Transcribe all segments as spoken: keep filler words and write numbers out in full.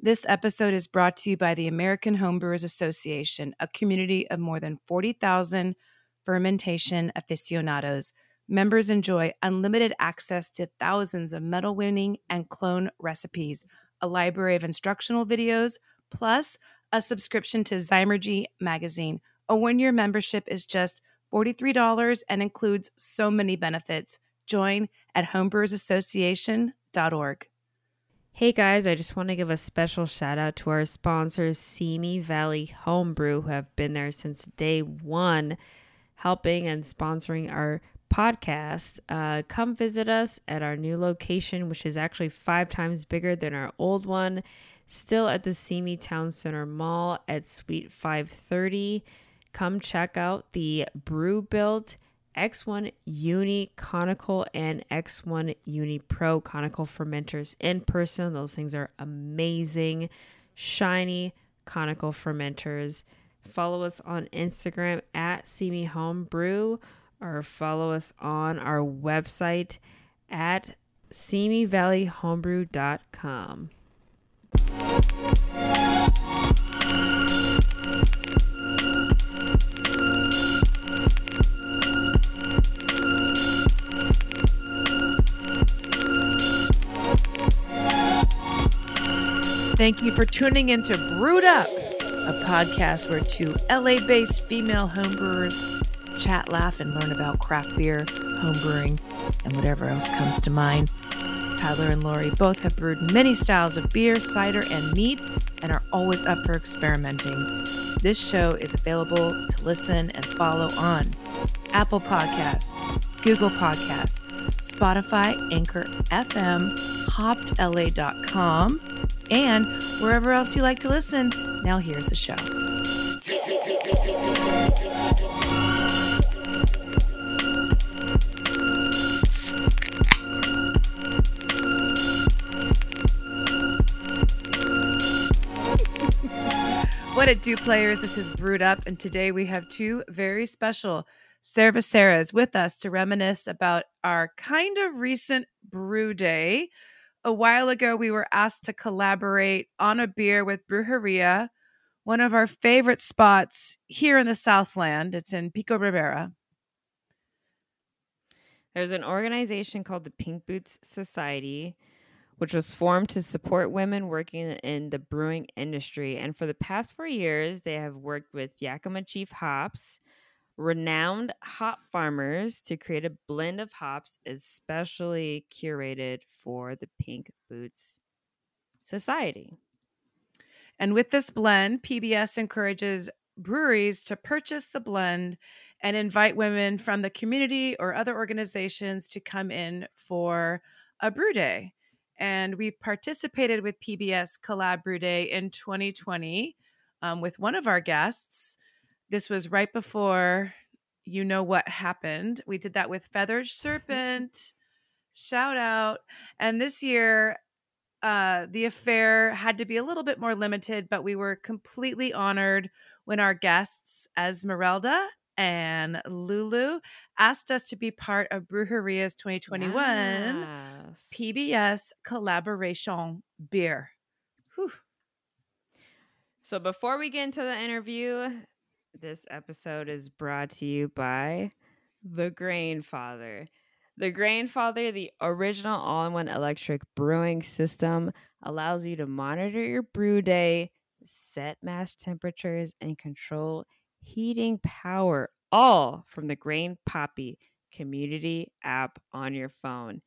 This episode is brought to you by the American Homebrewers Association, a community of more than forty thousand fermentation aficionados. Members enjoy unlimited access to thousands of medal-winning and clone recipes, a library of instructional videos, plus a subscription to Zymurgy Magazine. A one-year membership is just forty-three dollars and includes so many benefits. Join at homebrewers association dot org. Hey guys, I just want to give a special shout out to our sponsors, Simi Valley Homebrew, who have been there since day one, helping and sponsoring our podcast. Uh, come visit us at our new location, which is actually five times bigger than our old one, still at the Simi Town Center Mall at Suite five thirty. Come check out the Brew Built X one Uni Conical and X one Uni Pro Conical fermenters in person. Those things are amazing, shiny conical fermenters. Follow us on Instagram at Simi Homebrew, or follow us on our website at simi valley homebrew dot com. Thank you for tuning in to Brewed Up, a podcast where two L A-based female homebrewers chat, laugh, and learn about craft beer, homebrewing, and whatever else comes to mind. Tyler and Lori both have brewed many styles of beer, cider, and mead, and are always up for experimenting. This show is available to listen and follow on Apple Podcasts, Google Podcasts, Spotify, Anchor F M, hopped L A dot com, and wherever else you like to listen. Now here's the show. What it do, players? This is Brewed Up, and today we have two very special cerveceras with us to reminisce about our kind of recent brew day. A while ago, we were asked to collaborate on a beer with Brujería, one of our favorite spots here in the Southland. It's in Pico Rivera. There's an organization called the Pink Boots Society, which was formed to support women working in the brewing industry. And for the past four years, they have worked with Yakima Chief Hops, renowned hop farmers, to create a blend of hops especially curated for the Pink Boots Society. And with this blend, P B S encourages breweries to purchase the blend and invite women from the community or other organizations to come in for a brew day. And we've participated with P B S Collab Brew Day in twenty twenty um, with one of our guests. This was right before you know what happened. We did that with Feathered Serpent. Shout out. And this year, uh, the affair had to be a little bit more limited, but we were completely honored when our guests, Esmeralda and Lulu, asked us to be part of Brujería's twenty twenty-one yes. P B S collaboration beer. Whew. So before we get into the interview, this episode is brought to you by The Grainfather. The Grainfather, the original all-in-one electric brewing system, allows you to monitor your brew day, set mash temperatures, and control heating power, all from the Grain Poppy community app on your phone.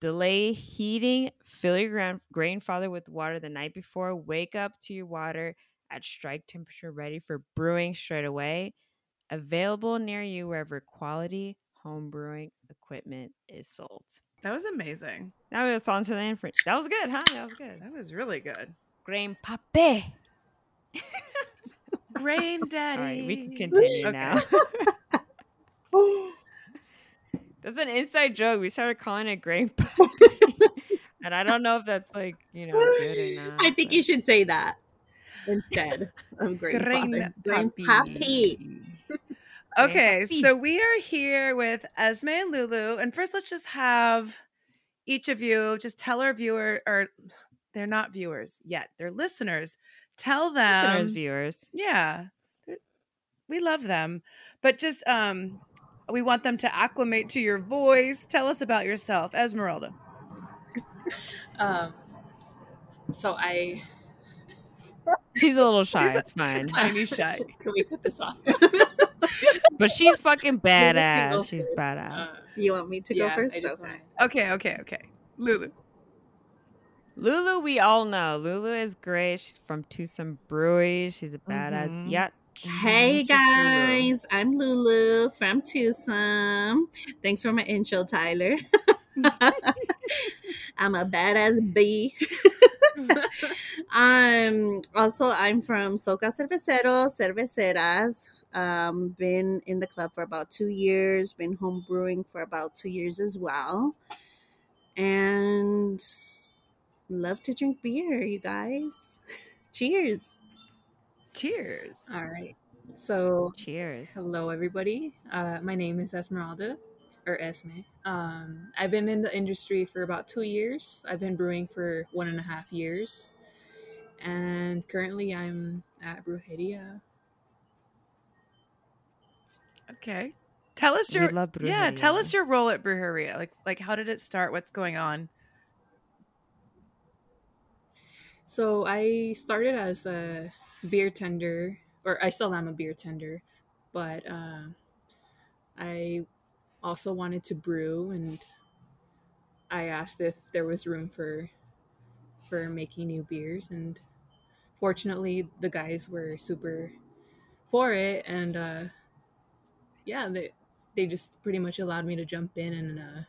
Delay heating, fill your Grainfather with water the night before, wake up to your water at strike temperature, ready for brewing straight away. Available near you wherever quality home brewing equipment is sold. That was amazing. Now it's on to the inference. That was good, huh? That was good. That was really good. Grain Poppy. Grain Daddy. All right, we can continue okay. now. That's an inside joke. We started calling it Grain Puppy. And I don't know if that's like, you know, good or not. I think but... you should say that instead of Grain Puppy. Okay, so we are here with Esme and Lulu. And first, let's just have each of you just tell our viewer or They're not viewers yet. They're listeners. Tell them. Listeners, viewers. Yeah. We love them. But just, um, we want them to acclimate to your voice. Tell us about yourself, Esmeralda. um, so I... She's a little shy. A, it's fine. Tiny shy. Can we put this on? But she's fucking badass. She's badass. Uh, you want me to yeah, go first? I just okay. Want... okay, okay, okay. Lulu. Lulu, we all know. Lulu is great. She's from Tucson Brewery. She's a badass. Mm-hmm. Yeah. Hey guys, Lulu. I'm Lulu from Tucson. Thanks for my intro, Tyler. I'm a badass bee. um, also, I'm from SoCal Cerveceros, Cerveceras. Um, been in the club for about two years. Been home brewing for about two years as well. And love to drink beer, you guys. Cheers. Cheers. All right. So, cheers. Hello, everybody. Uh, my name is Esmeralda. Or Esme. Um, I've been in the industry for about two years. I've been brewing for one and a half years. And currently I'm at Brujería. Okay. Tell us your yeah, tell us your role at Brujería. Like like how did it start? What's going on? So I started as a beer tender, or I still am a beer tender, but uh, I also wanted to brew, and I asked if there was room for for making new beers, and fortunately the guys were super for it, and uh yeah they they just pretty much allowed me to jump in and uh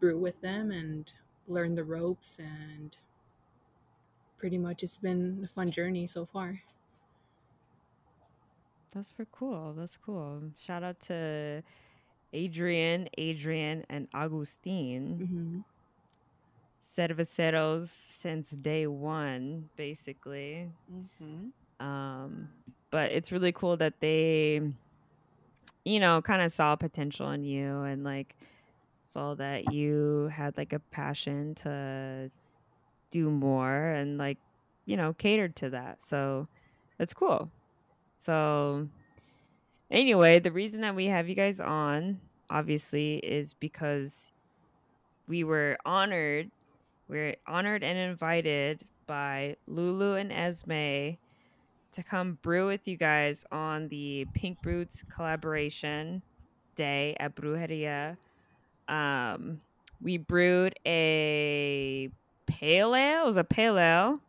brew with them and learn the ropes, and pretty much it's been a fun journey so far. That's for cool. That's cool. Shout out to Adrian, Adrian, and Agustin. Mm-hmm. Cerveceros since day one, basically. Mm-hmm. Um, but it's really cool that they, you know, kind of saw potential in you and, like, saw that you had, like, a passion to do more and, like, you know, catered to that. So that's cool. So... anyway, the reason that we have you guys on, obviously, is because we were honored. We we're honored and invited by Lulu and Esme to come brew with you guys on the Pink Boots collaboration day at Brujería. Um, we brewed a pale ale. It was a pale ale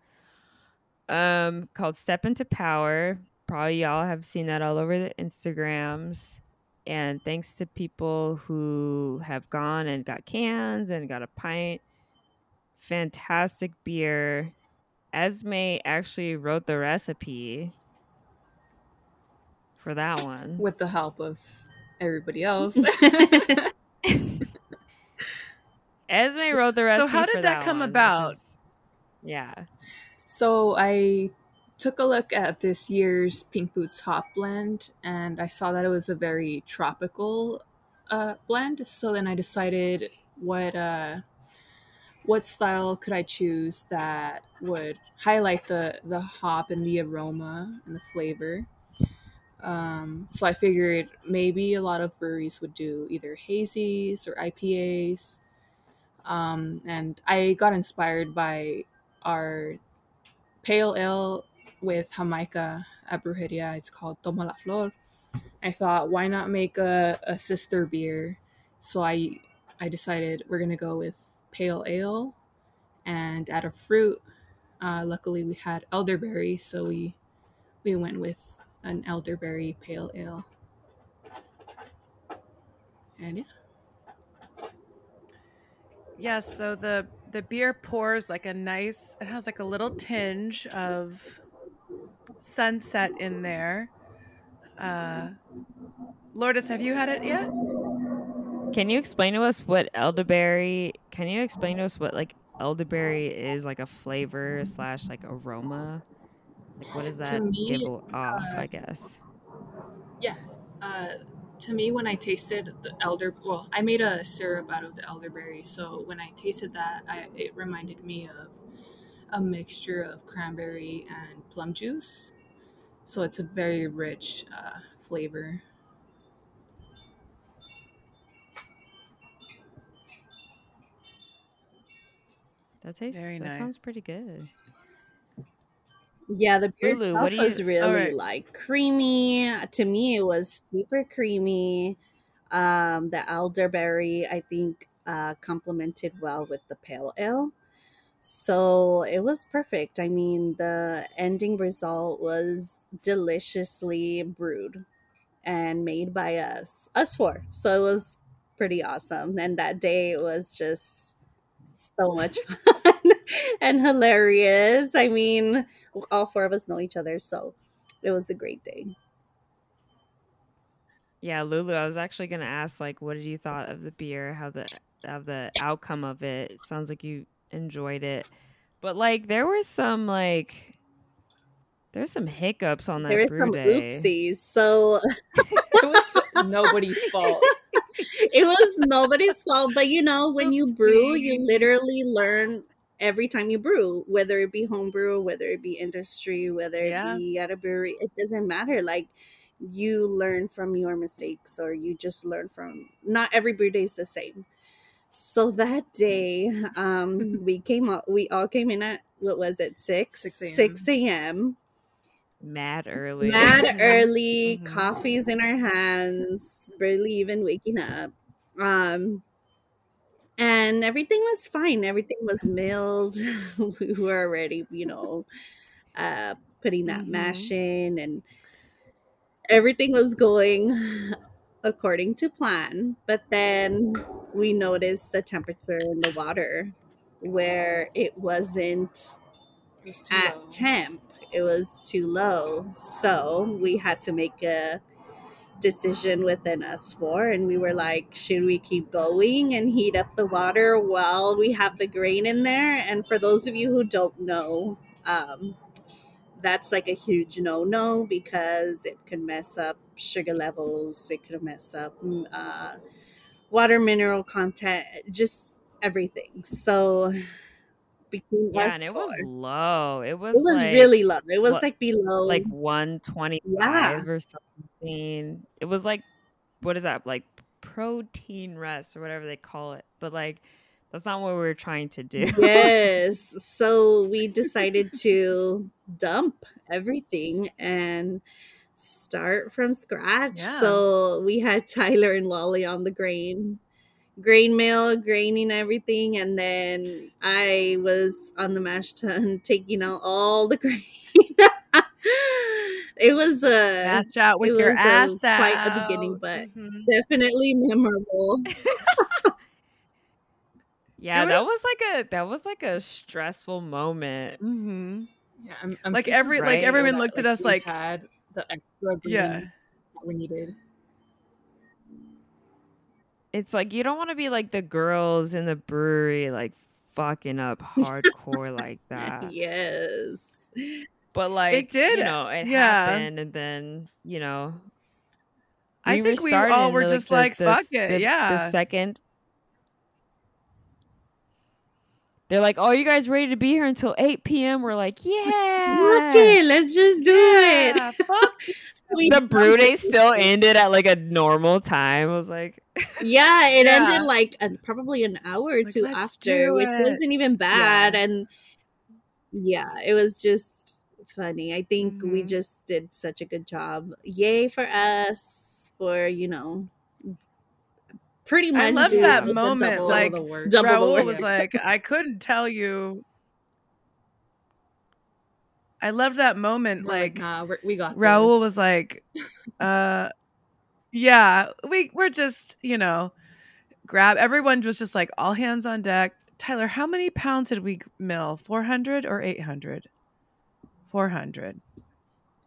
um, called Step Into Power. Probably y'all have seen that all over the Instagrams, and thanks to people who have gone and got cans and got a pint. Fantastic beer. Esme actually wrote the recipe for that one with the help of everybody else. Esme wrote the recipe. So how did for that, that come one, about? Is, yeah. So I took a look at this year's Pink Boots hop blend, and I saw that it was a very tropical uh, blend. So then I decided what uh, what style could I choose that would highlight the, the hop and the aroma and the flavor. Um, so I figured maybe a lot of breweries would do either hazies or I P As. Um, and I got inspired by our pale ale with Jamaica at Brujería. It's called Toma la Flor. I thought, why not make a, a sister beer? So I I decided we're going to go with pale ale and add a fruit. Uh, luckily, we had elderberry, so we we went with an elderberry pale ale. And yeah. Yeah, so the, the beer pours like a nice, it has like a little tinge of sunset in there. uh Lourdes, have you had it yet? Can you explain to us what elderberry can you explain to us what like elderberry is, like a flavor slash like aroma, like what does that me, give off? uh, I guess yeah uh to me, when I tasted the elder well I made a syrup out of the elderberry, so when I tasted that I, it reminded me of a mixture of cranberry and plum juice. So it's a very rich uh, flavor. That tastes very nice. That sounds pretty good. Yeah, the beer Lulu, what do you, was really right. like creamy. To me, it was super creamy. Um, the elderberry, I think, uh, complemented well with the pale ale. So it was perfect. I mean, the ending result was deliciously brewed and made by us, us four. So it was pretty awesome. And that day it was just so much fun and hilarious. I mean, all four of us know each other, so it was a great day. Yeah, Lulu, I was actually going to ask, like, what did you thought of the beer, how the of the outcome of it? It sounds like you enjoyed it, but like there were some like there's some hiccups on that. There were some day. Oopsies. So it was nobody's fault. It was nobody's fault, but you know, when Oopsies. you brew, you literally learn. Every time you brew, whether it be homebrew, whether it be industry, whether it yeah. be at a brewery, it doesn't matter. Like, you learn from your mistakes, or you just learn from, not every brew day is the same. So that day, um, we came out, we all came in at, what was it, six a.m. Mad early. Mad early, mm-hmm. coffees in our hands, barely even waking up. Um, And everything was fine. Everything was milled. We were already, you know, uh, putting that mm-hmm. mash in, and everything was going according to plan. But then we noticed the temperature in the water, where it wasn't it was at low. temp. It was too low. So we had to make a decision within us four, and we were like, should we keep going and heat up the water while we have the grain in there? And for those of you who don't know, um that's like a huge no-no, because it can mess up sugar levels, it could mess up uh water mineral content, just everything. So between yeah, us and it four, was low. It was it was like, really low. It was what, like below like one twenty-five yeah. or something. It was like, what is that, like protein rest or whatever they call it? But like, that's not what we were trying to do. Yes. So we decided to dump everything and start from scratch. Yeah. So we had Tyler and Lolly on the grain. grain mill, graining everything, and then I was on the mash tun taking out all the grain. It was a match out with your ass a, out. Quite a beginning, but mm-hmm. definitely memorable. Yeah, was, that was like a that was like a stressful moment. Mm-hmm. Yeah, I'm, I'm like every right, like everyone that, looked like, at us like had the extra grain yeah. that we needed. It's like, you don't want to be like the girls in the brewery, like fucking up hardcore like that. Yes. But like, it did. You know, it yeah. happened. And then, you know, we I think we all were the, just the, like, the, fuck the, it. The, yeah. The second. They're like, oh, you guys ready to be here until eight p.m.? We're like, yeah. Okay, let's just do yeah, it. Fuck. The brew day still ended at like a normal time. I was like, yeah, it yeah. ended like a, probably an hour or like, two after, which wasn't even bad. Yeah. And yeah, it was just funny. I think mm-hmm. we just did such a good job. Yay for us for, you know, pretty much. I love that like moment. Double, like, Raul was like, I couldn't tell you. I love that moment. We're like, like nah, we're, we got Raul this. was like, uh, yeah, we we're just, you know, grab. Everyone was just like all hands on deck. Tyler, how many pounds did we mill? four hundred or eight hundred? four hundred.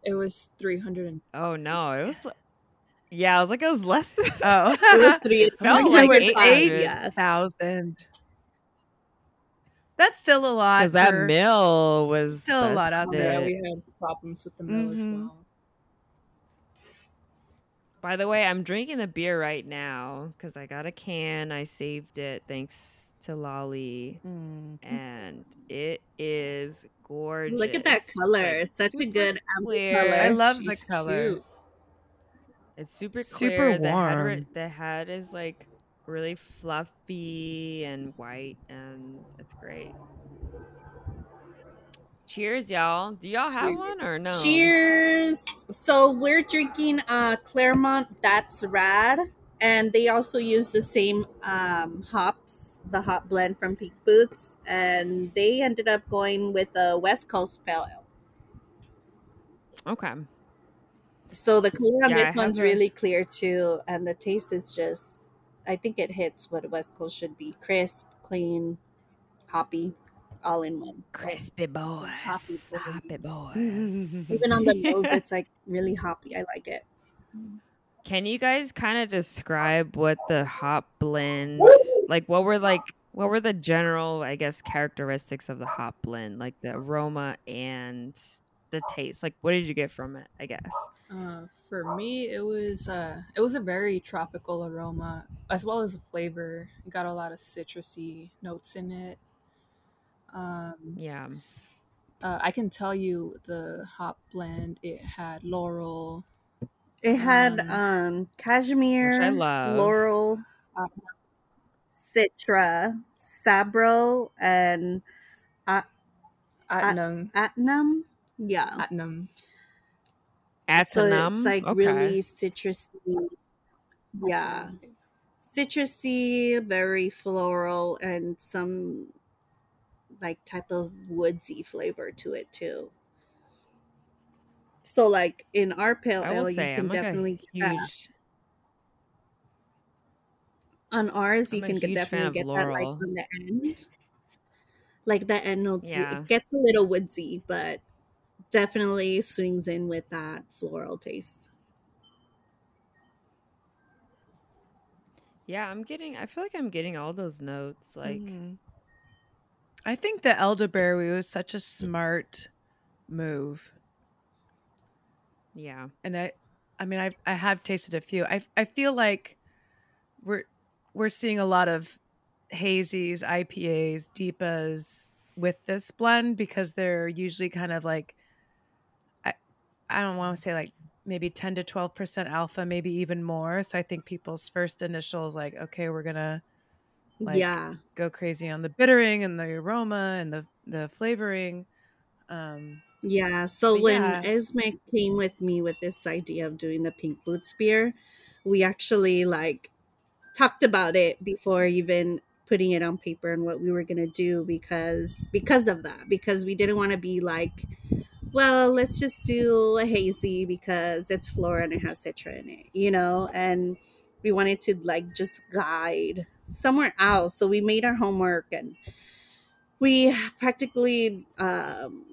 It was three hundred. And- oh, no. It was. Le- yeah, I was like, it was less than. Oh, it was three. It felt like, like eight thousand. That's still a lot. Because that mill was still a lot out there. Yeah, we had problems with the mill mm-hmm. as well. By the way, I'm drinking the beer right now because I got a can. I saved it thanks Tilali, mm. and it is gorgeous. Look at that color. Like, such a good clear. Color. I love She's the color. Cute. It's super clear. Super warm. The head, the head is like really fluffy and white, and it's great. Cheers, y'all. Do y'all have Cheers. One or no? Cheers. So we're drinking uh, Claremont That's Rad. And they also use the same um, hops, the hop blend from Pink Boots. And they ended up going with a West Coast Pale Ale. Okay. So the color on yeah, this one's a... really clear too. And the taste is just, I think it hits what a West Coast should be. Crisp, clean, hoppy, all in one. Crispy boys. Hoppy boys. Hoppy boys. Even on the nose, it's like really hoppy. I like it. Can you guys kind of describe what the hop blend, like what were like, what were the general, I guess, characteristics of the hop blend, like the aroma and the taste? Like, what did you get from it, I guess? Uh, for me, it was, uh, it was a very tropical aroma as well as the flavor. It got a lot of citrusy notes in it. Um, yeah. Uh, I can tell you the hop blend, it had laurel. It had um, um, cashmere, laurel, uh, citra, sabro, and at- atnum. At- atnum? Yeah. Atnum. Atnum? So it's like okay. really citrusy. Yeah. Citrusy, very floral, and some like type of woodsy flavor to it too. So, like, in our pale ale, you can I'm definitely like get huge... that. On ours, I'm you can get definitely get Laurel. That, like, on the end. Like, the end notes, yeah. It gets a little woodsy, but definitely swings in with that floral taste. Yeah, I'm getting, I feel like I'm getting all those notes, like. Mm-hmm. I think the elderberry was such a smart move. Yeah. And I I mean I I have tasted a few. I I feel like we're we're seeing a lot of hazies, I P As, D I P As with this blend because they're usually kind of like I I don't want to say like maybe ten to twelve percent alpha, maybe even more. So I think people's first initial is like, okay, we're going to like yeah. go crazy on the bittering and the aroma and the the flavoring. Um Yeah, so when yeah. Esme came with me with this idea of doing the Pink Boots beer, we actually like talked about it before even putting it on paper and what we were going to do because because of that, because we didn't want to be like, well, let's just do a hazy because it's floral and it has citra in it, you know, and we wanted to like just guide somewhere else. So we made our homework and we practically... Um,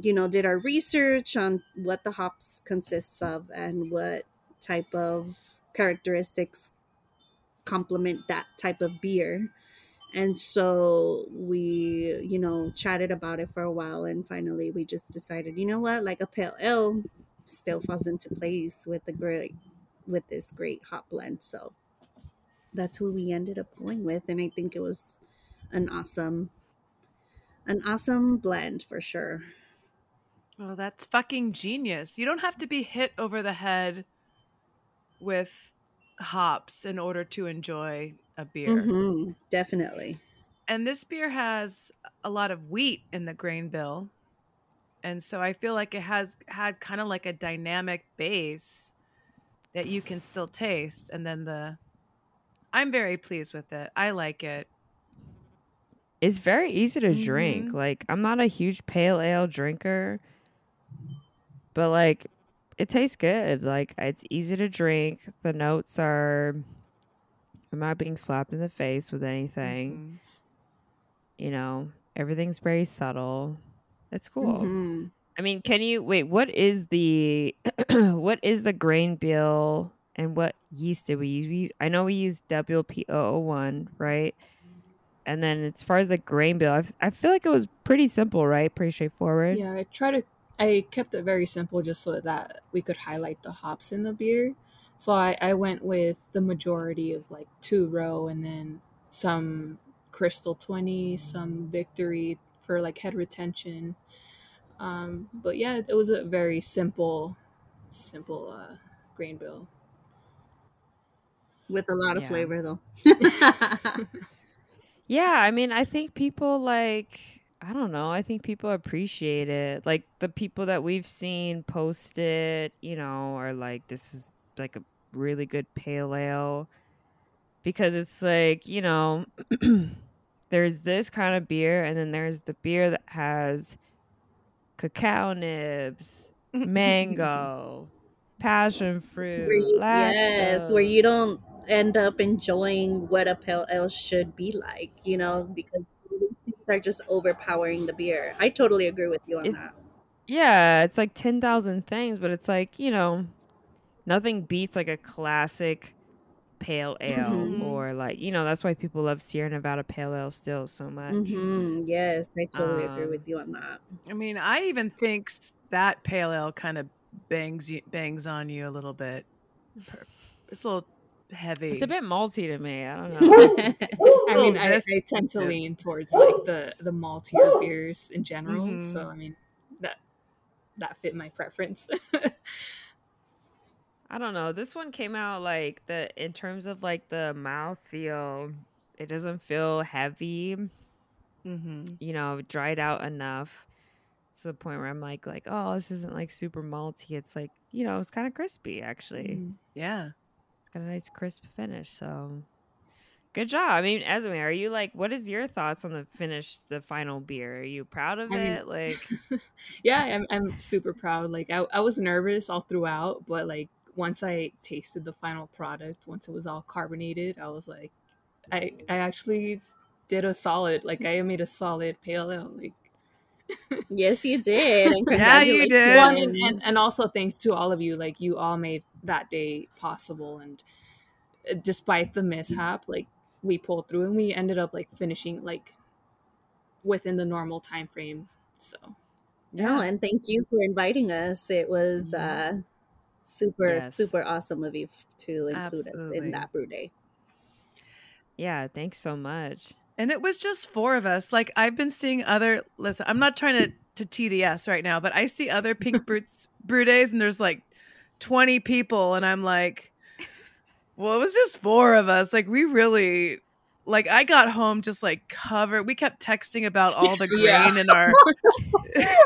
you know, did our research on what the hops consists of and what type of characteristics complement that type of beer. And so we, you know, chatted about it for a while and finally we just decided, you know what, like a pale ale still falls into place with the great, with this great hop blend. So that's who we ended up going with. And I think it was an awesome, an awesome blend for sure. Oh, that's fucking genius. You don't have to be hit over the head with hops in order to enjoy a beer. Mm-hmm, definitely. And this beer has a lot of wheat in the grain bill. And so I feel like it has had kind of like a dynamic base that you can still taste. And then the, I'm very pleased with it. I like it. It's very easy to drink. Mm-hmm. Like, I'm not a huge pale ale drinker. But, like, it tastes good. Like, it's easy to drink. The notes are... I'm not being slapped in the face with anything. Mm-hmm. You know, everything's very subtle. It's cool. Mm-hmm. I mean, can you... Wait, what is the... what is the grain bill and what yeast did we use? We, I know we used W P zero zero one, right? And then as far as the grain bill, I, f- I feel like it was pretty simple, right? Pretty straightforward. Yeah, I try to... I kept it very simple just so that we could highlight the hops in the beer. So I, I went with the majority of like two row and then some Crystal twenty, some Victory for like head retention. Um, but yeah, it was a very simple, simple uh, grain bill. With a lot of yeah. flavor, though. Yeah, I mean, I think people like, I don't know, I think people appreciate it. Like the people that we've seen post it, you know, are like, this is like a really good pale ale. Because it's like, you know, there's this kind of beer, and then there's the beer that has cacao nibs, mango, passion fruit. Where you, yes, where you don't end up enjoying what a pale ale should be like, you know, because things are just overpowering the beer. I totally agree with you on it's, that. Yeah, it's like ten thousand things, but it's like, you know, nothing beats like a classic pale ale, mm-hmm. or like, you know, that's why people love Sierra Nevada pale ale still so much. Mm-hmm. Yes, I totally um, agree with you on that. I mean, I even think that pale ale kind of bangs you, bangs on you a little bit. It's a little heavy. It's a bit malty to me. I don't know. I mean, I, I tend to lean towards like the the maltier beers in general. Mm-hmm. So I mean, that that fit my preference. I don't know. This one came out like the in terms of like the mouthfeel, it doesn't feel heavy. Mm-hmm. You know, dried out enough to the point where I'm like, like, oh, this isn't like super malty. It's like, you know, it's kind of crispy actually. Mm-hmm. Yeah, it's got a nice crisp finish. So good job. I mean, Esme, are you like, what is your thoughts on the finish, the final beer? Are you proud of I it? Mean, like, yeah, I'm I'm super proud. Like, I I was nervous all throughout, but like. Once I tasted the final product, once it was all carbonated, I was like, I I actually did a solid, like I made a solid pale ale. Like, yes, you did. And yeah, you did. One, and, and also thanks to all of you, like you all made that day possible. And despite the mishap, like we pulled through and we ended up like finishing like within the normal time frame. So, yeah. No, and thank you for inviting us. It was. Mm-hmm. uh super yes. super awesome of you to include Absolutely. Us in that brew day. Yeah, thanks so much. And it was just four of us. Like I've been seeing other, listen, I'm not trying to to T D S right now, but I see other Pink Boots brew days and there's like twenty people and I'm like, well, it was just four of us. Like we really, like I got home just like covered. We kept texting about all the grain yeah. in our.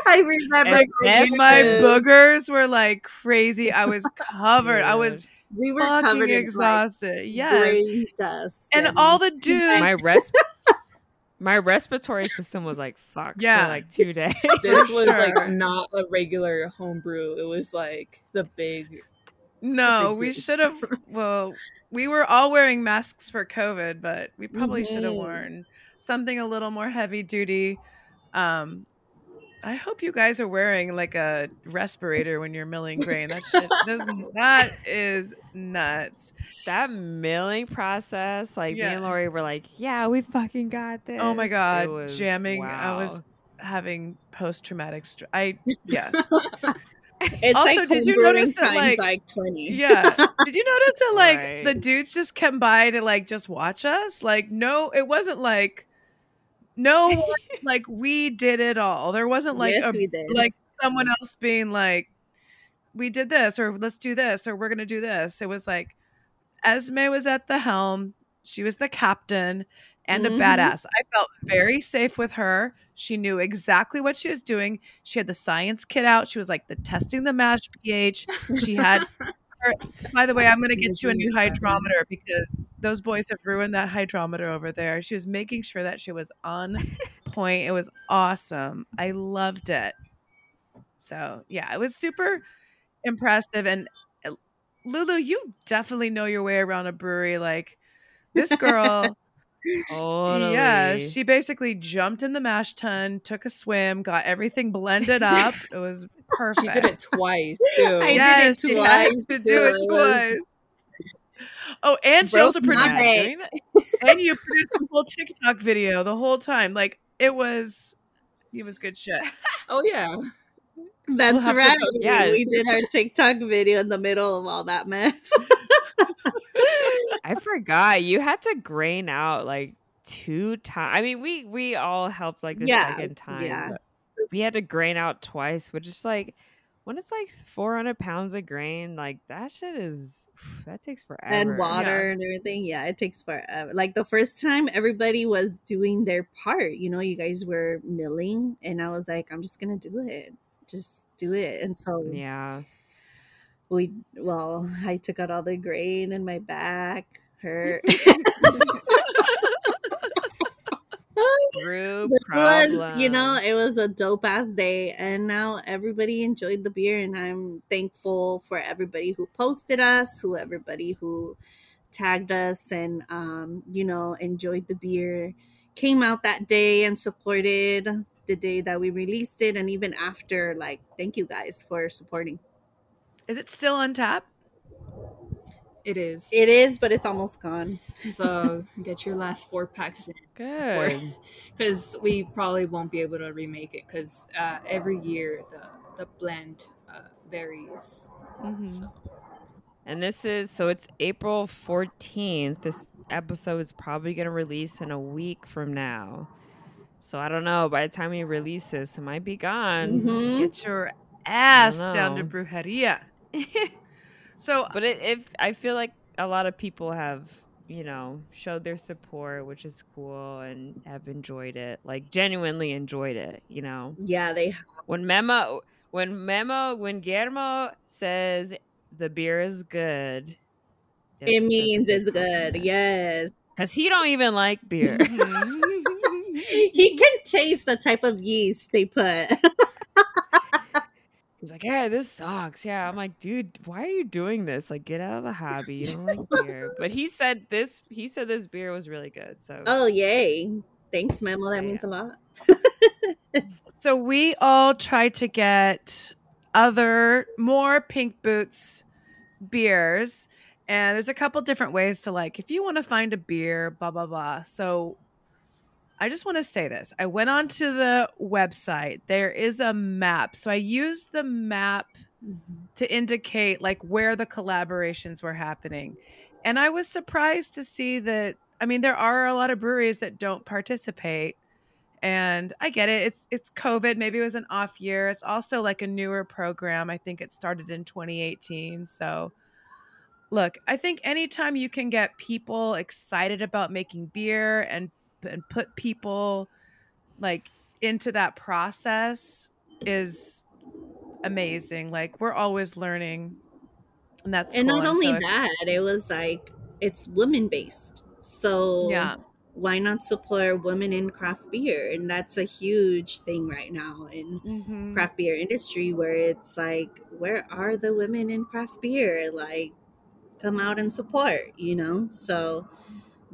I remember and my boogers were like crazy. I was covered. I was we were fucking exhausted. Like yes, dust and, and all the dudes. My resp- my respiratory system was like fucked yeah. for like two days. This was sure. like not a regular homebrew. It was like the big. No, we should have. Well, we were all wearing masks for COVID, but we probably mm-hmm. should have worn something a little more heavy duty. Um, I hope you guys are wearing like a respirator when you're milling grain. That shit doesn't. That is nuts. That milling process, like yeah. me and Lori were like, "Yeah, we fucking got this." Oh my god, was, jamming! Wow. I was having post-traumatic stress. I yeah. It's also, like did you notice that like, like twenty? Yeah. Did you notice that like right. the dudes just came by to like just watch us? Like, no, it wasn't like no, one, like we did it all. There wasn't like yes, a, like someone else being like, we did this or let's do this or we're gonna do this. It was like Esme was at the helm. She was the captain and mm-hmm. a badass. I felt very safe with her. She knew exactly what she was doing. She had the science kit out. She was like the testing the mash pH. She had her, by the way, I'm going to get you a new hydrometer because those boys have ruined that hydrometer over there. She was making sure that she was on point. It was awesome. I loved it. So yeah, it was super impressive. And Lulu, you definitely know your way around a brewery. Like this girl... Totally. Yeah, she basically jumped in the mash tun, took a swim, got everything blended up. It was perfect. She did it twice too. I yes, did it twice. To do it twice. Oh, and she Broke also produced it. And you produced the whole TikTok video the whole time. Like it was, it was good shit. Oh yeah, that's we'll right. To, yeah, we did our TikTok video in the middle of all that mess. I forgot you had to grain out like two times. I mean, we we all helped like the yeah, second time. Yeah. We had to grain out twice, which is like, when it's like four hundred pounds of grain, like that shit is, that takes forever. And water yeah. and everything. Yeah, it takes forever. Like the first time everybody was doing their part, you know, you guys were milling and I was like, I'm just going to do it. Just do it. And so, yeah, we, well, I took out all the grain and my back hurt. It was, you know, it was a dope ass day, and now everybody enjoyed the beer, and I'm thankful for everybody who posted us, who everybody who tagged us, and um, you know, enjoyed the beer, came out that day and supported the day that we released it, and even after. Like, thank you guys for supporting. Is it still on tap? It is. It is, but it's almost gone. So get your last four packs in. Good. Because we probably won't be able to remake it because uh, every year the, the blend uh, varies. Mm-hmm. So. And this is, so it's April fourteenth. This episode is probably going to release in a week from now. So I don't know. By the time we release this, it might be gone. Mm-hmm. Get your ass down to Brujería. So, but it, it, I feel like a lot of people have, you know, showed their support, which is cool, and have enjoyed it, like genuinely enjoyed it, you know? Yeah, they have. When Memo, when Memo, when Guillermo says the beer is good, it means it's good. Yes. Because he don't even like beer. He can taste the type of yeast they put. He's like, yeah, this sucks. Yeah. I'm like, dude, why are you doing this? Like, get out of the hobby. You don't like beer. But he said this, he said this beer was really good. So, oh, yay. Thanks, Memo. That yeah. means a lot. So we all tried to get other, more Pink Boots beers. And there's a couple different ways to, like, if you want to find a beer, blah, blah, blah. So I just want to say this. I went on to the website. There is a map. So I used the map mm-hmm. to indicate like where the collaborations were happening. And I was surprised to see that, I mean, there are a lot of breweries that don't participate. And I get it. It's it's COVID. Maybe it was an off year. It's also like a newer program. I think it started in twenty eighteen. So look, I think anytime you can get people excited about making beer and and put people like into that process is amazing. Like, we're always learning, and that's and cool. Not only so that, it was like, it's women based, so yeah, why not support women in craft beer? And that's a huge thing right now in mm-hmm. craft beer industry, where it's like, where are the women in craft beer? Like, come out and support, you know? So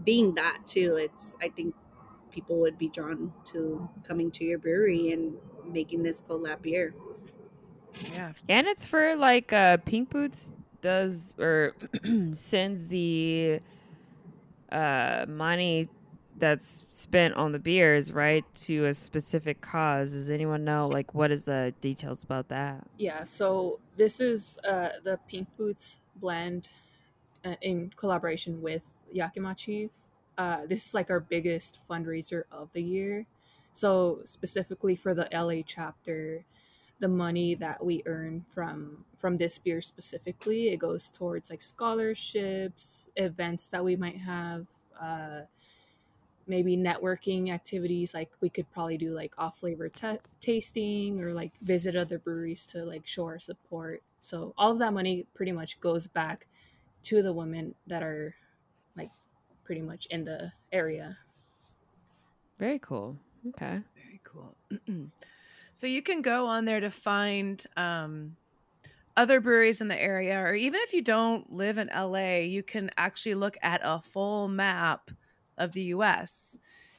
being that too, it's, I think people would be drawn to coming to your brewery and making this collab beer. Yeah. And it's for like uh Pink Boots does or sends the uh money that's spent on the beers, right, to a specific cause. Does anyone know like what is the details about that? Yeah, so this is uh the Pink Boots blend uh, in collaboration with Yakima Chief. Uh, this is like our biggest fundraiser of the year. So specifically for the L A chapter, the money that we earn from from this beer specifically, it goes towards like scholarships, events that we might have, uh, maybe networking activities. Like we could probably do like off flavor t- tasting or like visit other breweries to like show our support. So all of that money pretty much goes back to the women that are pretty much in the area. Very cool. Okay. Very cool. So you can go on there to find um, other breweries in the area, or even if you don't live in L A, you can actually look at a full map of the U S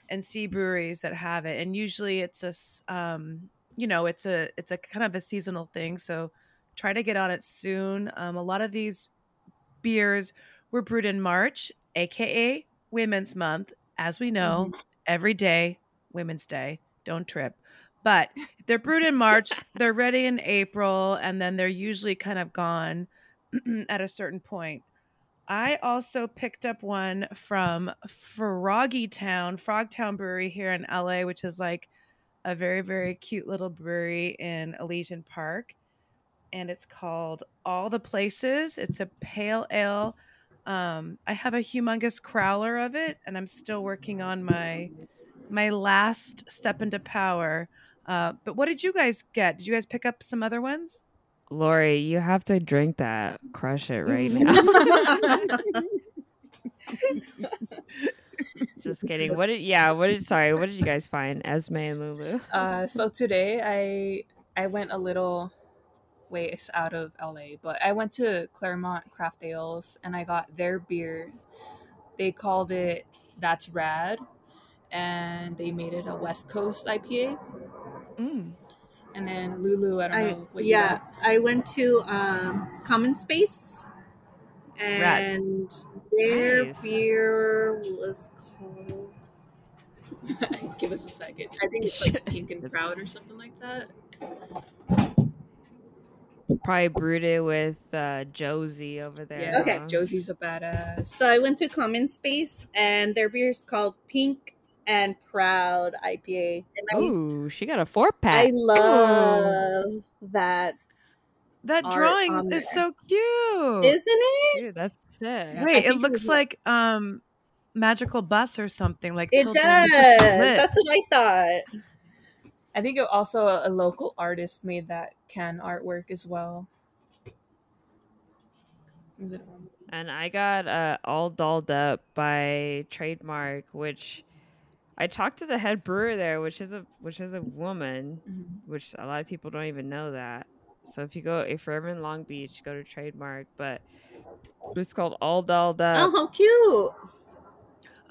and see breweries that have it. And usually it's a, um, you know, it's a, it's a kind of a seasonal thing. So try to get on it soon. Um, a lot of these beers were brewed in March, A K A Women's Month. As we know, mm-hmm. every day, Women's Day, don't trip. But they're brewed in March, they're ready in April, and then they're usually kind of gone at a certain point. I also picked up one from Froggytown, Frogtown Brewery here in L A, which is like a very, very cute little brewery in Elysian Park. And it's called All the Places. It's a pale ale. Um, I have a humongous crowler of it, and I'm still working on my my last Step Into Power. Uh, but what did you guys get? Did you guys pick up some other ones? Lori, you have to drink that. Crush it right now. Just kidding. What did? Yeah. What did? Sorry. What did you guys find, Esme and Lulu? Uh, so today I I went a little ways out of L A, but I went to Claremont Craft Ales and I got their beer. They called it That's Rad, and they made it a West Coast I P A. Mm. And then Lulu, I don't I, know what yeah, you got. I went to um, Common Space, and Rad. their nice. beer was called... Give us a second. I think it's like Pink and Proud or something like that. Probably brewed it with uh, Josie over there. Yeah, okay. Josie's a badass. So I went to Common Space, and their beer is called Pink and Proud I P A. Oh, she got a four pack. I love oh. that. That drawing is so cute, isn't it? Dude, that's sick. Wait, it looks it like um, Magical Bus or something. Like it does. That's what I thought. I think it also a local artist made that can artwork as well. Is it on? And I got uh, All Dolled Up by Trademark, which I talked to the head brewer there, which is a which is a woman, mm-hmm. which a lot of people don't even know that. So if you go, if you're ever in Long Beach, go to Trademark. But it's called All Dolled Up. Oh, how cute!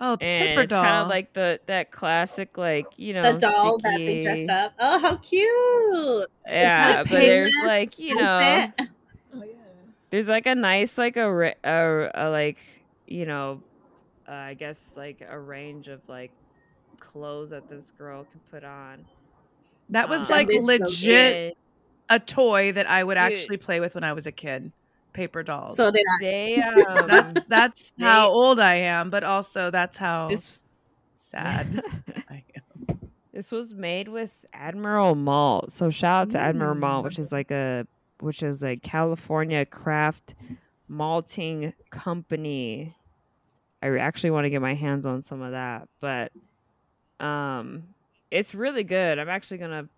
Oh, and paper it's doll. Kind of like the that classic, like, you know, the doll sticky... that they dress up. Oh, how cute! Yeah, like but there's like you know, oh, yeah. there's like a nice like a, a, a like you know, uh, I guess like a range of like clothes that this girl could put on. That was um, like that legit so a toy that I would Dude. actually play with when I was a kid. Paper dolls. So did I. Damn. That's that's they, how old I am, but also that's how this, sad I am. This was made with Admiral Malt. So shout out to Admiral Malt, which is like a which is a California craft malting company. I actually want to get my hands on some of that, but um, it's really good. I'm actually gonna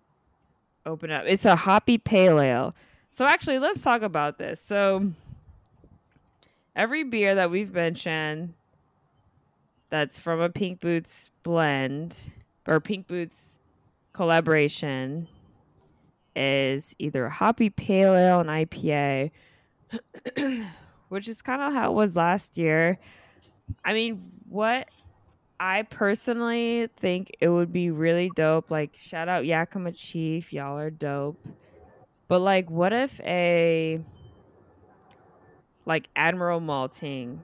open it up. It's a hoppy pale ale. So actually, let's talk about this. So every beer that we've mentioned that's from a Pink Boots blend or Pink Boots collaboration is either a hoppy pale ale and I P A, which is kind of how it was last year. I mean, what I personally think it would be really dope. Like, shout out Yakima Chief. Y'all are dope. But, like, what if a, like, Admiral Malting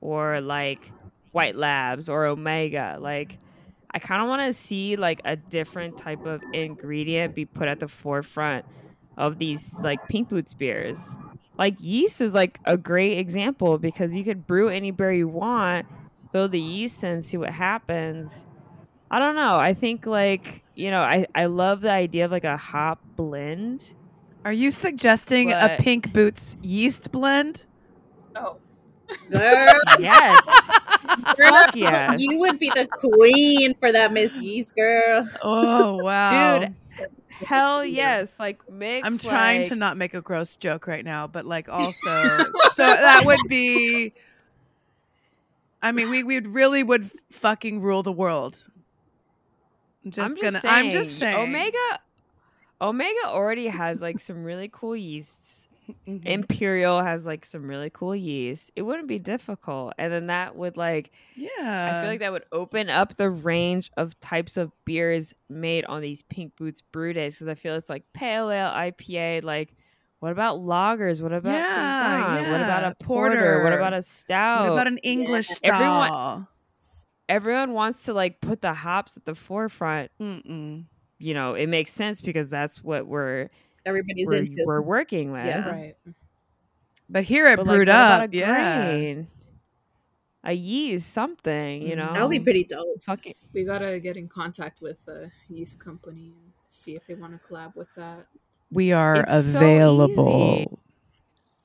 or, like, White Labs or Omega? Like, I kind of want to see, like, a different type of ingredient be put at the forefront of these, like, Pink Boots beers. Like, yeast is, like, a great example because you could brew any beer you want, throw the yeast in, see what happens. I don't know. I think, like, you know, I, I love the idea of, like, a hop blend. Are you suggesting but... a Pink Boots yeast blend? Oh. Girl. Yes. Girl, fuck yes. You would be the queen for that Miss Yeast, girl. Oh, wow. Dude, hell yes. Like, mix, I'm trying like... to not make a gross joke right now, but, like, also. So that would be. I mean, we, we really would fucking rule the world. I'm just, I'm just gonna. Saying, I'm just saying. Omega. Omega already has, like, some really cool yeasts. Mm-hmm. Imperial has, like, some really cool yeast. It wouldn't be difficult. And then that would, like... Yeah. I feel like that would open up the range of types of beers made on these Pink Boots brew days. Because I feel it's, like, pale ale, I P A. Like, what about lagers? What about... Yeah, yeah. What about a porter? porter? What about a stout? What about an English yeah. style? Everyone, everyone wants to, like, put the hops at the forefront. Mm-mm. You know, it makes sense because that's what we're everybody's we're, into. We're working with, yeah. right? But here at but Brewed like, Up, a yeah. grain? A yeast, something, you know. That would be pretty dope. Fucking. We got to get in contact with a yeast company and see if they want to collab with that. We are it's available.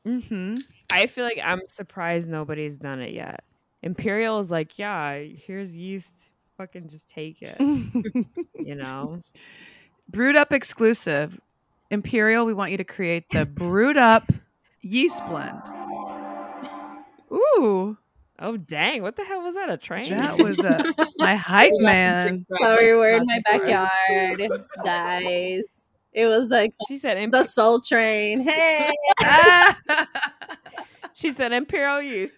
So mm-hmm. I feel like I'm surprised nobody's done it yet. Imperial is like, yeah, here's yeast. Fucking just take it. You know? Brewed Up exclusive. Imperial, we want you to create the Brewed Up yeast blend. Ooh. Oh, dang. What the hell was that? A train? That was a, my hype man. So we were in my backyard. Guys. It was like she said, Imp- the soul train. Hey. She said, Imperial yeast.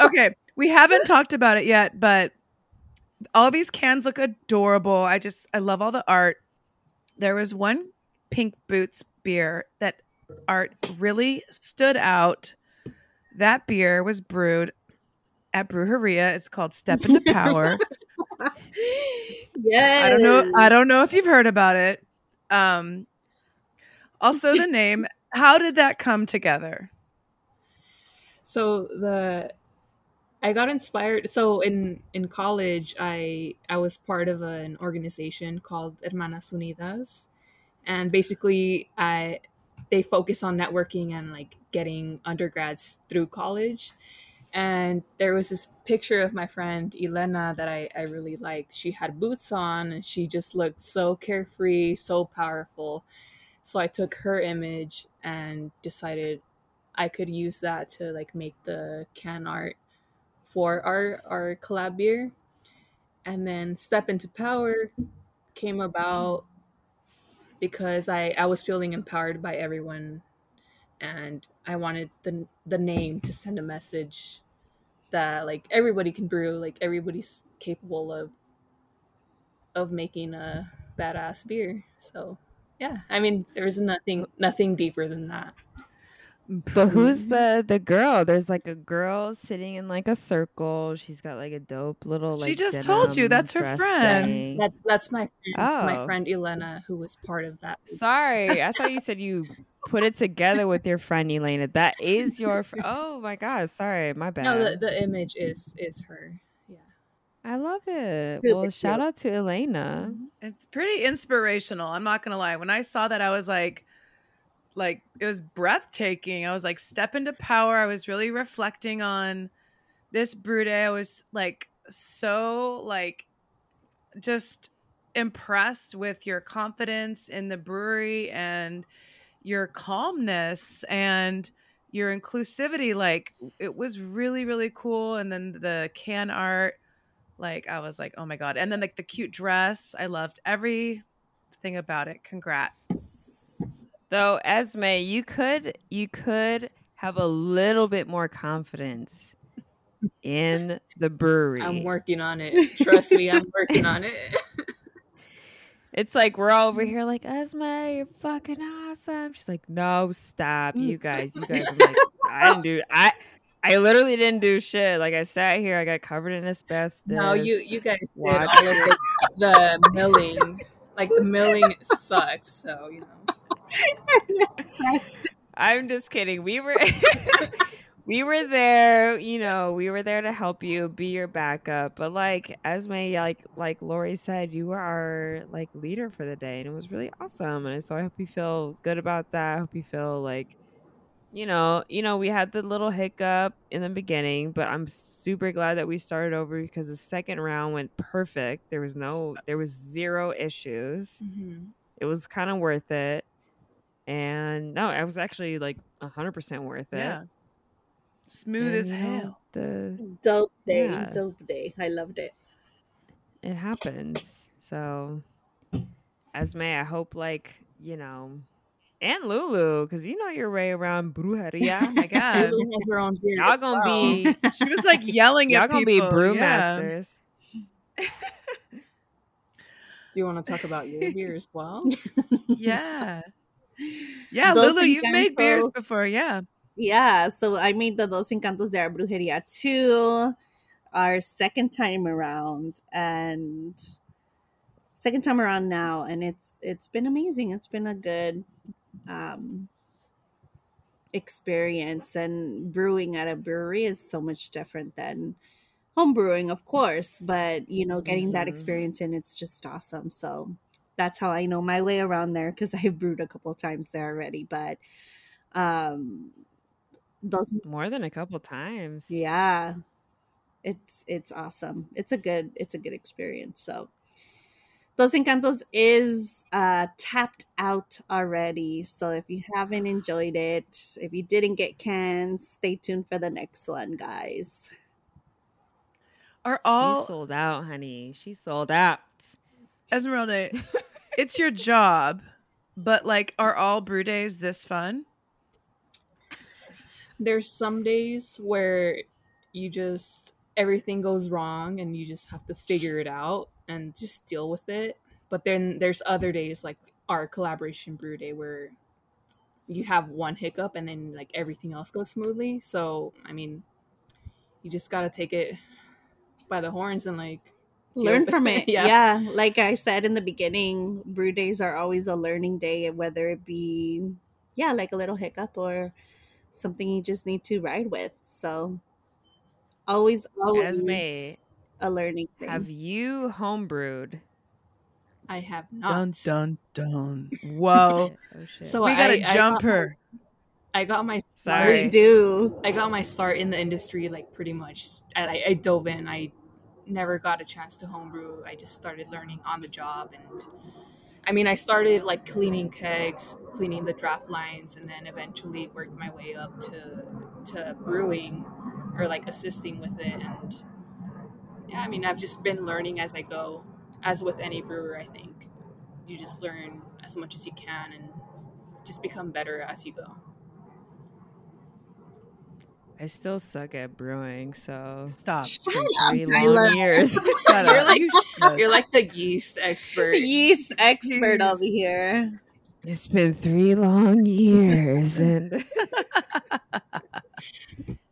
Okay. We haven't talked about it yet, but all these cans look adorable. I just, I love all the art. There was one Pink Boots beer that art really stood out. That beer was brewed at Brujería. It's called Step Into Power. Yes. I don't know. I don't know if you've heard about it. Um, also, the name. How did that come together? So the I got inspired. So in in college, I I was part of an organization called Hermanas Unidas, and basically, I. They focus on networking and like getting undergrads through college. And there was this picture of my friend Elena that I, I really liked. She had boots on and she just looked so carefree, so powerful. So I took her image and decided I could use that to like make the can art for our, our collab beer. And then Step Into Power came about because I, I was feeling empowered by everyone and I wanted the the name to send a message that like everybody can brew, like everybody's capable of of making a badass beer. So yeah, I mean there is nothing nothing deeper than that. But who's the the girl? There's like a girl sitting in like a circle. She's got like a dope little. Like, she just told you that's her friend. Thing. That's that's my friend, oh. my friend Elena, who was part of that. Sorry, I thought you said you put it together with your friend Elena. That is your. Fr- oh my God, sorry, my bad. No, the, the image is is her. Yeah, I love it. Really well, cute. Shout out to Elena. It's pretty inspirational. I'm not gonna lie. When I saw that, I was like. Like it was breathtaking. I was like, step into power. I was really reflecting on this brew day. I was like, so like just impressed with your confidence in the brewery and your calmness and your inclusivity. Like it was really, really cool. And then the can art, like I was like, oh my God. And then like the cute dress. I loved everything about it. Congrats. Though, Esme, you could you could have a little bit more confidence in the brewery. I'm working on it. Trust me, I'm working on it. It's like we're all over here like, Esme, you're fucking awesome. She's like, no, stop, you guys. You guys are like, I didn't do I I literally didn't do shit. Like I sat here, I got covered in asbestos. No, you, you guys did all of the, the milling. Like the milling sucks, so you know. I'm just kidding. We were we were there, you know, we were there to help you, be your backup. But like Esme, like like Lori said, you were our like leader for the day and it was really awesome. And so I hope you feel good about that. I hope you feel like you know, you know, we had the little hiccup in the beginning, but I'm super glad that we started over because the second round went perfect. There was no there was zero issues. Mm-hmm. It was kind of worth it. And no, I was actually like one hundred percent worth it. Yeah. Smooth and as hell. The dope day, yeah. dope day. I loved it. It happens. So, Esme, I hope like, you know, and Lulu, because you know you're right around Brujería. My God. Lulu has her own beer. Y'all gonna well. be, she was like yelling at people. Y'all gonna be brewmasters. Yeah. Do you want to talk about your beer as well? Yeah. Yeah, Dos Lulu, Encantos. You've made beers before, yeah. Yeah, so I made the Dos Encantos de la Brujería two, our second time around. And second time around now, and it's it's been amazing. It's been a good um, experience, and brewing at a brewery is so much different than home brewing, of course, but you know, getting mm-hmm. that experience in, it's just awesome. So that's how I know my way around there, because I've brewed a couple times there already, but um, those more than a couple times. Yeah. It's it's awesome. It's a good it's a good experience. So Dos Encantos is uh, tapped out already. So if you haven't enjoyed it, if you didn't get cans, stay tuned for the next one, guys. Are all she sold out, honey? She sold out. Esmeralda, it's your job, but like, are all brew days this fun? There's some days where you just. Everything goes wrong and you just have to figure it out and just deal with it. But then there's other days like our collaboration brew day where you have one hiccup and then like everything else goes smoothly. So, I mean, you just got to take it by the horns and like learn from it. yeah. yeah. Like I said in the beginning, brew days are always a learning day, whether it be, yeah, like a little hiccup or something you just need to ride with. So, Always, always Esme, a learning thing. Have you homebrewed? I have not. Dun, dun, dun. Whoa. oh, shit. So we got a jumper. I got my start. Sorry. We do. I got my start in the industry, like, pretty much. And I, I dove in. I never got a chance to homebrew. I just started learning on the job. And, I mean, I started, like, cleaning kegs, cleaning the draft lines, and then eventually worked my way up to to brewing. Or like assisting with it, and yeah, I mean, I've just been learning as I go. As with any brewer, I think you just learn as much as you can and just become better as you go. I still suck at brewing, so stop. Shut up, Tyler. Years. Shut you're up. Like you you're like the yeast expert. Yeast expert yeast. Over here. It's been three long years, and.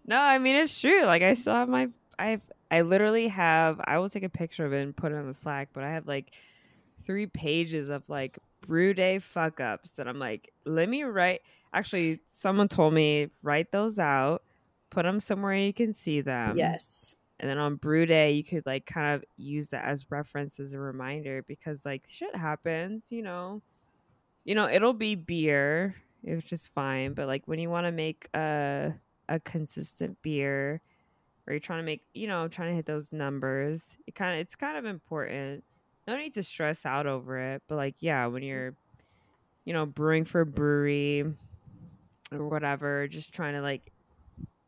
No, I mean, it's true. Like, I still have my, I I literally have, I will take a picture of it and put it on the Slack, but I have, like, three pages of, like, brew day fuck-ups that I'm like, let me write. Actually, someone told me, write those out, put them somewhere you can see them. Yes. And then on brew day, you could, like, kind of use that as reference, as a reminder, because, like, shit happens, you know. You know, it'll be beer, which is fine, but, like, when you want to make a... a consistent beer, or you're trying to make, you know, trying to hit those numbers, it kind of it's kind of important. No need to stress out over it, but like, yeah, when you're, you know, brewing for a brewery or whatever, just trying to like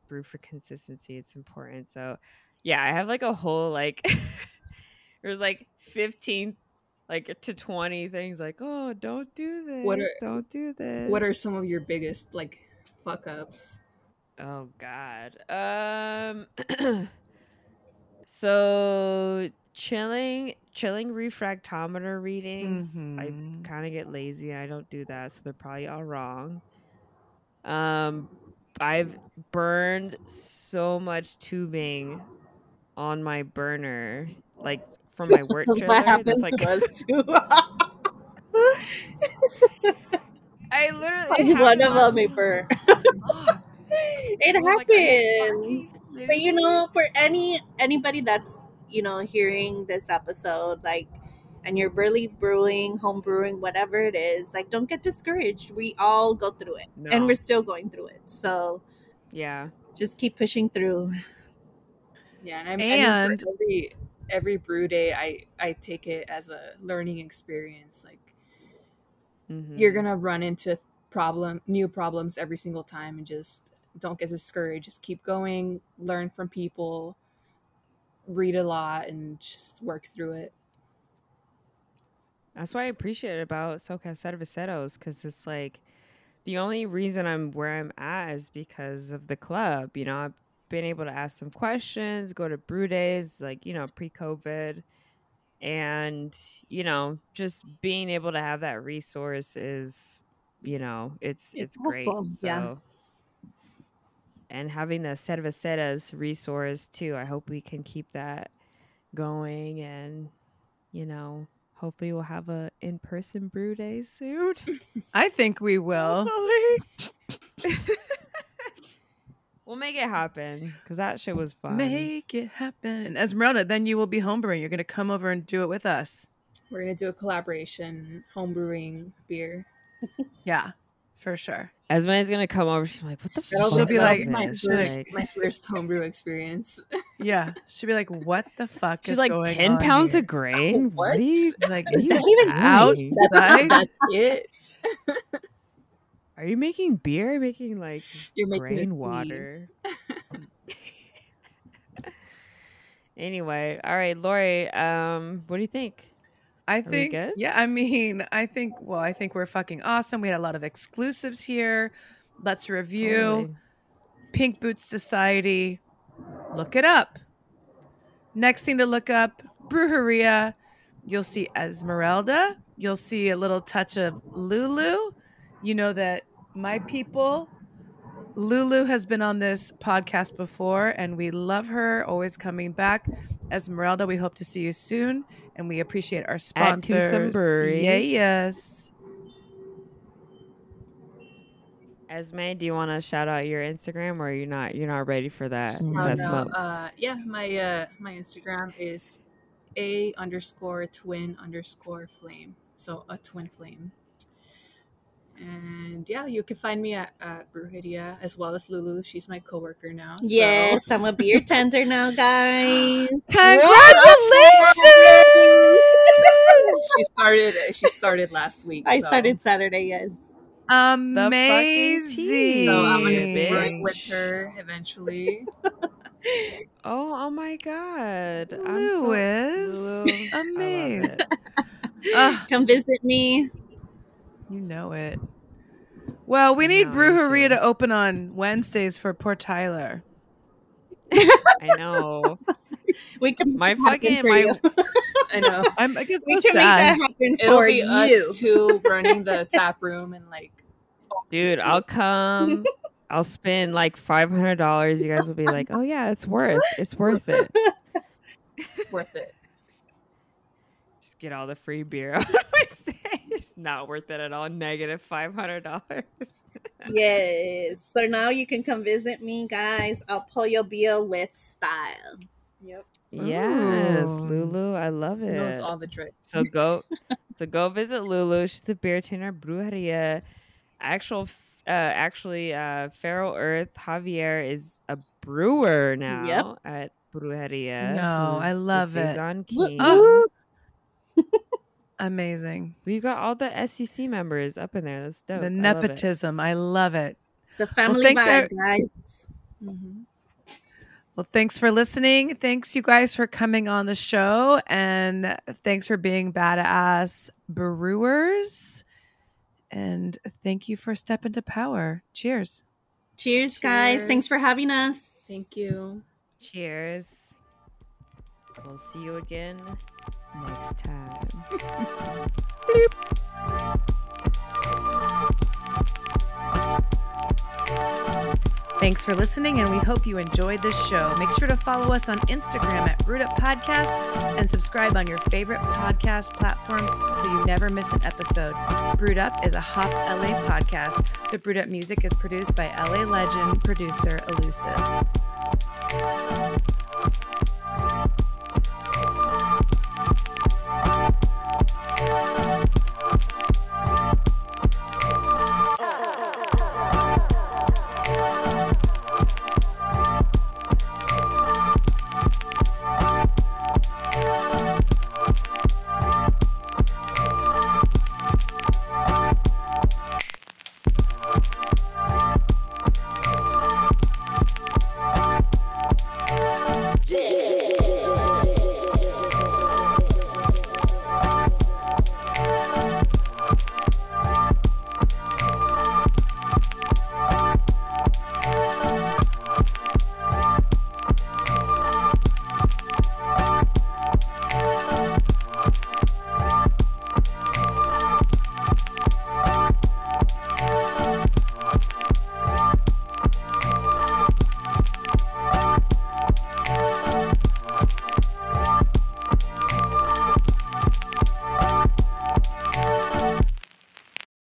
brew for consistency, it's important. So yeah, I have like a whole like there's like fifteen like to twenty things like, oh, don't do this, what are, don't do this. What are some of your biggest like fuck ups? Oh, God. Um, so chilling, chilling refractometer readings. Mm-hmm. I kind of get lazy and I don't do that. So they're probably all wrong. Um, I've burned so much tubing on my burner, like from my work chiller. That's like us too. I literally like one of them a burn. It oh, happens, like, but you know, for any anybody that's, you know, hearing this episode, like, and you're really brewing, home brewing, whatever it is, like, don't get discouraged. We all go through it, no. and we're still going through it. So, yeah, just keep pushing through. Yeah, and I'm and I mean, every every brew day, I I take it as a learning experience. Like, mm-hmm. you're gonna run into problem new problems every single time, and just. Don't get discouraged. Just keep going. Learn from people. Read a lot and just work through it. That's what I appreciate about SoCal Cerveceros, because it's like the only reason I'm where I'm at is because of the club. You know, I've been able to ask some questions, go to brew days, like, you know, pre-COVID. And, you know, just being able to have that resource is, you know, it's it's, it's great. So. Yeah. And having the Cerveceras resource, too. I hope we can keep that going. And, you know, Hopefully we'll have a in-person brew day soon. I think we will. We'll make it happen because that shit was fun. Make it happen. And Esmeralda, then you will be homebrewing. You're going to come over and do it with us. We're going to do a collaboration, homebrewing beer. Yeah, for sure. Esmeralda's going to come over. She's like, what the fuck? She'll be like, my first, like... my first homebrew experience. Yeah. She'll be like, what the fuck She's is like, going on? She's like, ten pounds here? Of grain? Oh, what? Like, is that even outside? That's it. Are you making beer? Are you making like You're grain water? Anyway, all right, Lori, um, what do you think? I think, yeah, I mean, I think, well, I think we're fucking awesome. We had a lot of exclusives here. Let's review totally. Pink Boots Society. Look it up. Next thing to look up, Brujería. You'll see Esmeralda. You'll see a little touch of Lulu. You know that my people, Lulu has been on this podcast before, and we love her, always coming back. Esmeralda, we hope to see you soon, and we appreciate our sponsors. At some breweries. Yeah, yes. Esme, do you want to shout out your Instagram, or are you not? You're not ready for that. Oh, That's no. uh, yeah, my uh, my Instagram is a underscore twin underscore flame, so a twin flame. And yeah, you can find me at, at Brujería as well as Lulu. She's my coworker now. So. Yes, I'm a beer tender now, guys. Congratulations! She started. She started last week. I so. started Saturday. Yes. Amazing. So I'm gonna be brewing with her eventually. oh, oh my God, Lewis! I'm so amazed. uh, Come visit me. You know it. Well, we need Brujería to open on Wednesdays for poor Tyler. I know. We can. My fucking. My, I know. I'm. I guess we so can sad. Make that happen It'll for be you. Us two running the tap room and like. Dude, I'll come. I'll spend like five hundred dollars. You guys will be like, "Oh yeah, it's worth. It's worth it. It's worth it." Just get all the free beer. It's not worth it at all. Negative five hundred dollars. Yes. So now you can come visit me, guys. I'll pull your beer with style. Yep. Yes, Ooh. Lulu. I love it. Knows all the tricks. So go, so go visit Lulu. She's a beer tender, Brujería. Actual, uh, actually, uh, Feral Earth Javier is a brewer now yep. at Brujería. No, I love it. Saison King. Oh. Amazing. We got all the S E C members up in there. That's dope. The nepotism. I love it. I love it. The family well, vibe, our- guys. Mm-hmm. Well, thanks for listening. Thanks, you guys, for coming on the show. And thanks for being badass brewers. And thank you for Step Into Power. Cheers. Cheers, Cheers. guys. Thanks for having us. Thank you. Cheers. We'll see you again next time. Thanks for listening, and we hope you enjoyed this show. Make sure to follow us on Instagram at Brewed Up Podcast and subscribe on your favorite podcast platform so you never miss an episode. Brewed Up is a Hopped L A podcast. The Brewed Up music is produced by L A legend producer Elusive.